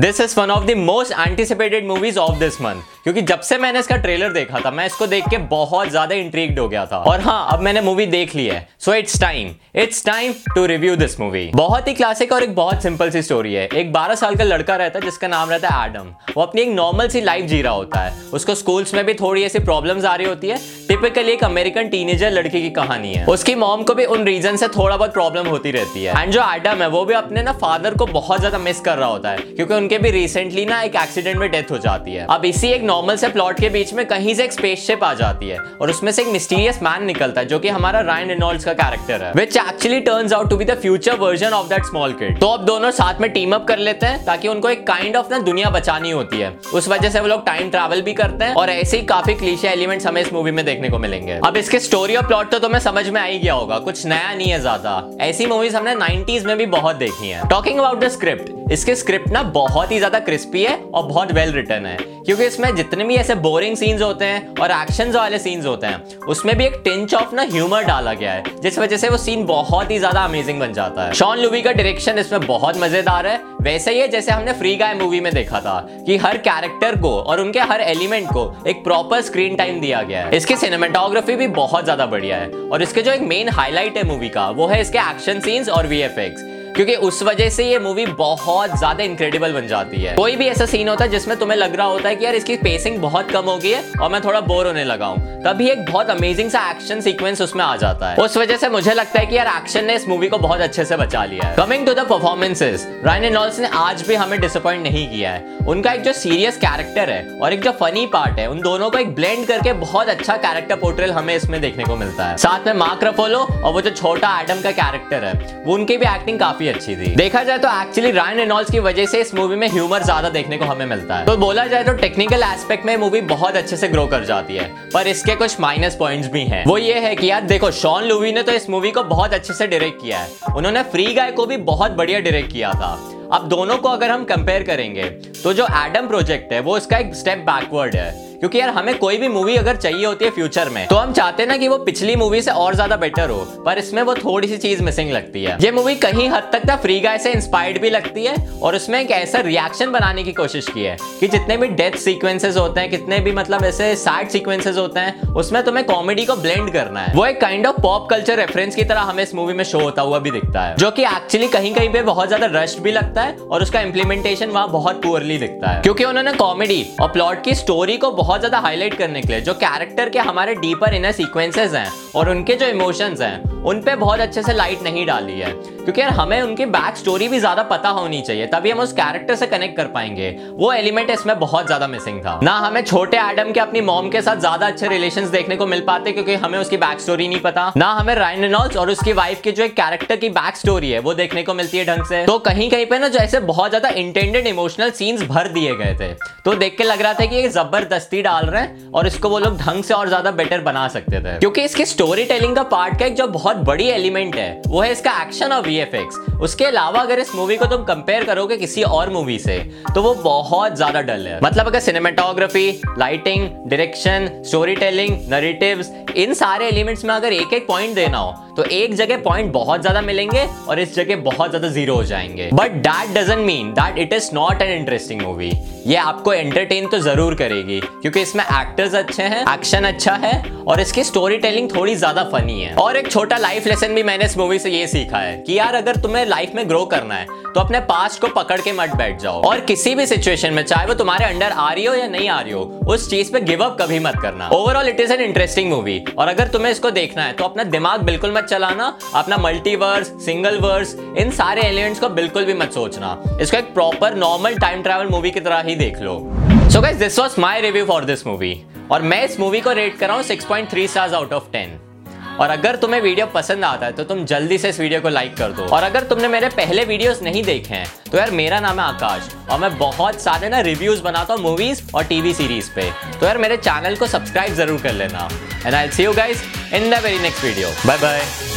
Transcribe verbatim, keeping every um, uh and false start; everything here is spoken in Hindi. This is one of the most anticipated movies of this month, क्योंकि जब से मैंने इसका ट्रेलर देखा था मैं इसको देख के बहुत ज्यादा इंट्रीग्ड हो गया था। और हाँ, अब मैंने मूवी देख ली है, so it's time it's time to review this movie. बहुत ही क्लासिक और एक बहुत सिंपल सी स्टोरी है। एक बारह साल का लड़का रहता है जिसका नाम रहता है एडम। वो अपनी एक नॉर्मल सी लाइफ जी रहा होता है, उसको स्कूल्स में भी थोड़ी ऐसी प्रॉब्लम्स आ रही होती है। टिपिकली एक अमेरिकन टीनेजर लड़की की कहानी है। उसकी मॉम को भी उन रीजन से थोड़ा बहुत प्रॉब्लम होती रहती है, एंड जो एडम है वो भी अपने ना फादर को बहुत ज्यादा मिस कर रहा होता है, क्योंकि उनके भी रिसेंटली ना एक एक्सीडेंट में डेथ हो जाती है। अब इसी एक नॉर्मल से प्लॉट के बीच में कहीं से एक स्पेसशिप आ जाती है और उसमें से एक मिस्टीरियस मैन निकलता है जो कि हमारा रायन रेनॉल्ड्स का कैरेक्टर है, which actually turns out to be the future version of that small kid. तो अब दोनों साथ में टीम अप कर लेते हैं ताकि उनको एक काइंड ऑफ ना दुनिया बचानी होती है। उस वजह से वो लोग टाइम ट्रैवल भी करते हैं और ऐसे ही काफी क्लीशे एलिमेंट्स हमें इस मूवी में देखने को मिलेंगे। अब इसके स्टोरी और प्लॉट तो तुम्हें समझ में आ ही गया होगा, कुछ नया नहीं है ज्यादा। ऐसी मूवीज हमने नाइंटीज़ में भी बहुत देखी है। टॉकिंग अबाउट द स्क्रिप्ट, इसके स्क्रिप्ट ना बहुत ही ज्यादा क्रिस्पी है और बहुत वेल रिटन है, क्योंकि इसमें जितने भी ऐसे बोरिंग सीन्स होते हैं और एक्शन वाले सीन्स होते हैं उसमें भी एक टिंच ऑफ ना ह्यूमर डाला गया है, जिस वजह से वो सीन बहुत ही ज्यादा अमेजिंग बन जाता है। शॉन लेवी का डायरेक्शन इसमें बहुत मजेदार है। वैसे ही है जैसे हमने फ्री गाय मूवी में देखा था कि हर कैरेक्टर को और उनके हर एलिमेंट को एक प्रॉपर स्क्रीन टाइम दिया गया है। इसकी सिनेमेटोग्राफी भी बहुत ज्यादा बढ़िया है और इसके जो एक मेन हाईलाइट है मूवी का वो है इसके एक्शन सीन्स और वीएफएक्स, क्योंकि उस वजह से ये मूवी बहुत ज्यादा इनक्रेडिबल बन जाती है। कोई भी ऐसा सीन होता है जिसमें तुम्हें लग रहा होता है कि यार इसकी पेसिंग बहुत कम हो गई है और मैं थोड़ा बोर होने लगा हूं, तभी एक बहुत अमेजिंग सा एक्शन सीक्वेंस उसमें आ जाता है। उस वजह से मुझे लगता है कि यार एक्शन ने इस मूवी को बहुत अच्छे से बचा लिया है। Coming to the performances, Ryan Reynolds ने आज भी हमें डिसअपॉइंट नहीं किया है। उनका एक जो सीरियस कैरेक्टर है और एक जो फनी पार्ट है, उन दोनों को एक ब्लेंड करके बहुत अच्छा कैरेक्टर पोर्ट्रेल हमें इसमें देखने को मिलता है। साथ में मार्क रफोलो और वो जो छोटा एडम का कैरेक्टर है वो उनकी भी एक्टिंग काफी अच्छी थी। देखा जाए तो एक्चुअली रायन रेनॉल्ड्स की वजह से इस मूवी में ह्यूमर ज्यादा देखने को हमें मिलता है। तो बोला जाए तो टेक्निकल एस्पेक्ट में मूवी बहुत अच्छे से ग्रो कर जाती है, पर इसके कुछ माइनस पॉइंट्स भी हैं। वो ये है कि यार देखो, शॉन लेवी ने तो इस मूवी को बहुत अच्छे से डायरेक्ट किया है, उन्होंने फ्री गाय को भी बहुत बढ़िया डायरेक्ट किया था। अब दोनों को अगर हम कंपेयर करेंगे तो जो एडम प्रोजेक्ट है वो इसका एक स्टेप बैकवर्ड है, क्योंकि यार हमें कोई भी मूवी अगर चाहिए होती है फ्यूचर में तो हम चाहते हैं ना कि वो पिछली मूवी से और ज्यादा बेटर हो, पर इसमें वो थोड़ी सी चीज मिसिंग लगती है। ये मूवी कहीं हद तक ना फ्री गाय से इंस्पायर्ड भी लगती है और उसमें एक ऐसा रिएक्शन बनाने की कोशिश की है कि जितने भी डेथ सीक्वेंसेस होते हैं, कितने भी मतलब ऐसे सैड सीक्वेंसेस होते हैं, उसमें तुम्हें कॉमेडी को ब्लेंड करना है। वो एक kind of pop culture reference की तरह हमें इस मूवी में शो होता हुआ भी दिखता है, जो कि एक्चुअली कहीं कहीं पे बहुत ज्यादा रश्ड भी लगता है और उसका इम्प्लीमेंटेशन वहाँ बहुत पुअरली दिखता है, क्योंकि उन्होंने कॉमेडी और प्लॉट की स्टोरी को बहुत ज्यादा हाईलाइट करने के लिए जो कैरेक्टर के हमारे डीपर इनर सीक्वेंसेस हैं और उनके जो इमोशंस हैं उन पे बहुत अच्छे से लाइट नहीं डाली है, क्योंकि यार हमें उनकी बैक स्टोरी भी ज्यादा पता होनी चाहिए तभी हम उस कैरेक्टर से कनेक्ट कर पाएंगे। वो एलिमेंट इसमें बहुत ज्यादा मिसिंग था। ना हमें छोटे एडम के अपनी मॉम के साथ ज्यादा अच्छे रिलेशंस देखने को मिल पाते, क्योंकि हमें उसकी बैक स्टोरी नहीं पता। ना हमें रायन रेनॉल्ड्स और उसकी वाइफ के जो एक कैरेक्टर की बैक स्टोरी है वो देखने को मिलती है ढंग से। तो कहीं कहीं पे ना जो ऐसे बहुत ज्यादा इंटेंडेड इमोशनल सीन्स भर दिए गए थे, तो देख के लग रहा था कि ये जबरदस्ती डाल रहे हैं और इसको वो लोग ढंग से और ज्यादा बेटर बना सकते थे, क्योंकि इसकी स्टोरी टेलिंग का पार्ट का एक जो बहुत बड़ी एलिमेंट है वो है इसका एक्शन और वीएफएक्स। उसके अलावा अगर इस मूवी को तुम कंपेयर करोगे किसी और मूवी से तो वो बहुत ज्यादा डल है। मतलब अगर cinematography, lighting, direction, story telling, narratives, इन सारे एलिमेंट्स में अगर एक एक पॉइंट देना हो तो एक जगह पॉइंट बहुत ज्यादा मिलेंगे और इस जगह बहुत ज्यादा जीरो हो जाएंगे। But that doesn't mean that it is not an interesting movie. ये आपको एंटरटेन तो जरूर करेगी, क्योंकि इसमें एक्टर्स अच्छे हैं, एक्शन अच्छा है और इसकी स्टोरी टेलिंग थोड़ी ज्यादा फनी है। और एक छोटा लाइफ लेसन भी मैंने इस मूवी से ये सीखा है कि यार अगर तुम्हें लाइफ में ग्रो करना है तो अपने पास्ट को पकड़ के मत बैठ जाओ, और किसी भी सिचुएशन में चाहे वो तुम्हारे अंडर आ रही हो या नहीं आ रही हो उस चीज पे गिव अप कभी मत करना। Overall it is an interesting movie, और अगर तुम्हें इसको देखना है तो अपना दिमाग बिल्कुल मत चलाना, अपना मल्टीवर्स, सिंगल वर्स, इन सारे एलिमेंट्स को बिल्कुल भी मत सोचना। इसको एक proper normal time travel movie की तरह ही देख लो। So guys, this was my review for this movie, और मैं इस मूवी को रेट कर रहा हूँ six point three stars out of ten. और अगर तुम्हें वीडियो पसंद आता है तो तुम जल्दी से इस वीडियो को लाइक कर दो, और अगर तुमने मेरे पहले वीडियोस नहीं देखे हैं तो यार मेरा नाम है आकाश और मैं बहुत सारे ना रिव्यूज बनाता हूँ मूवीज और टीवी सीरीज पे, तो यार मेरे चैनल को सब्सक्राइब जरूर कर लेना। And I will see you guys in the very next video. Bye bye.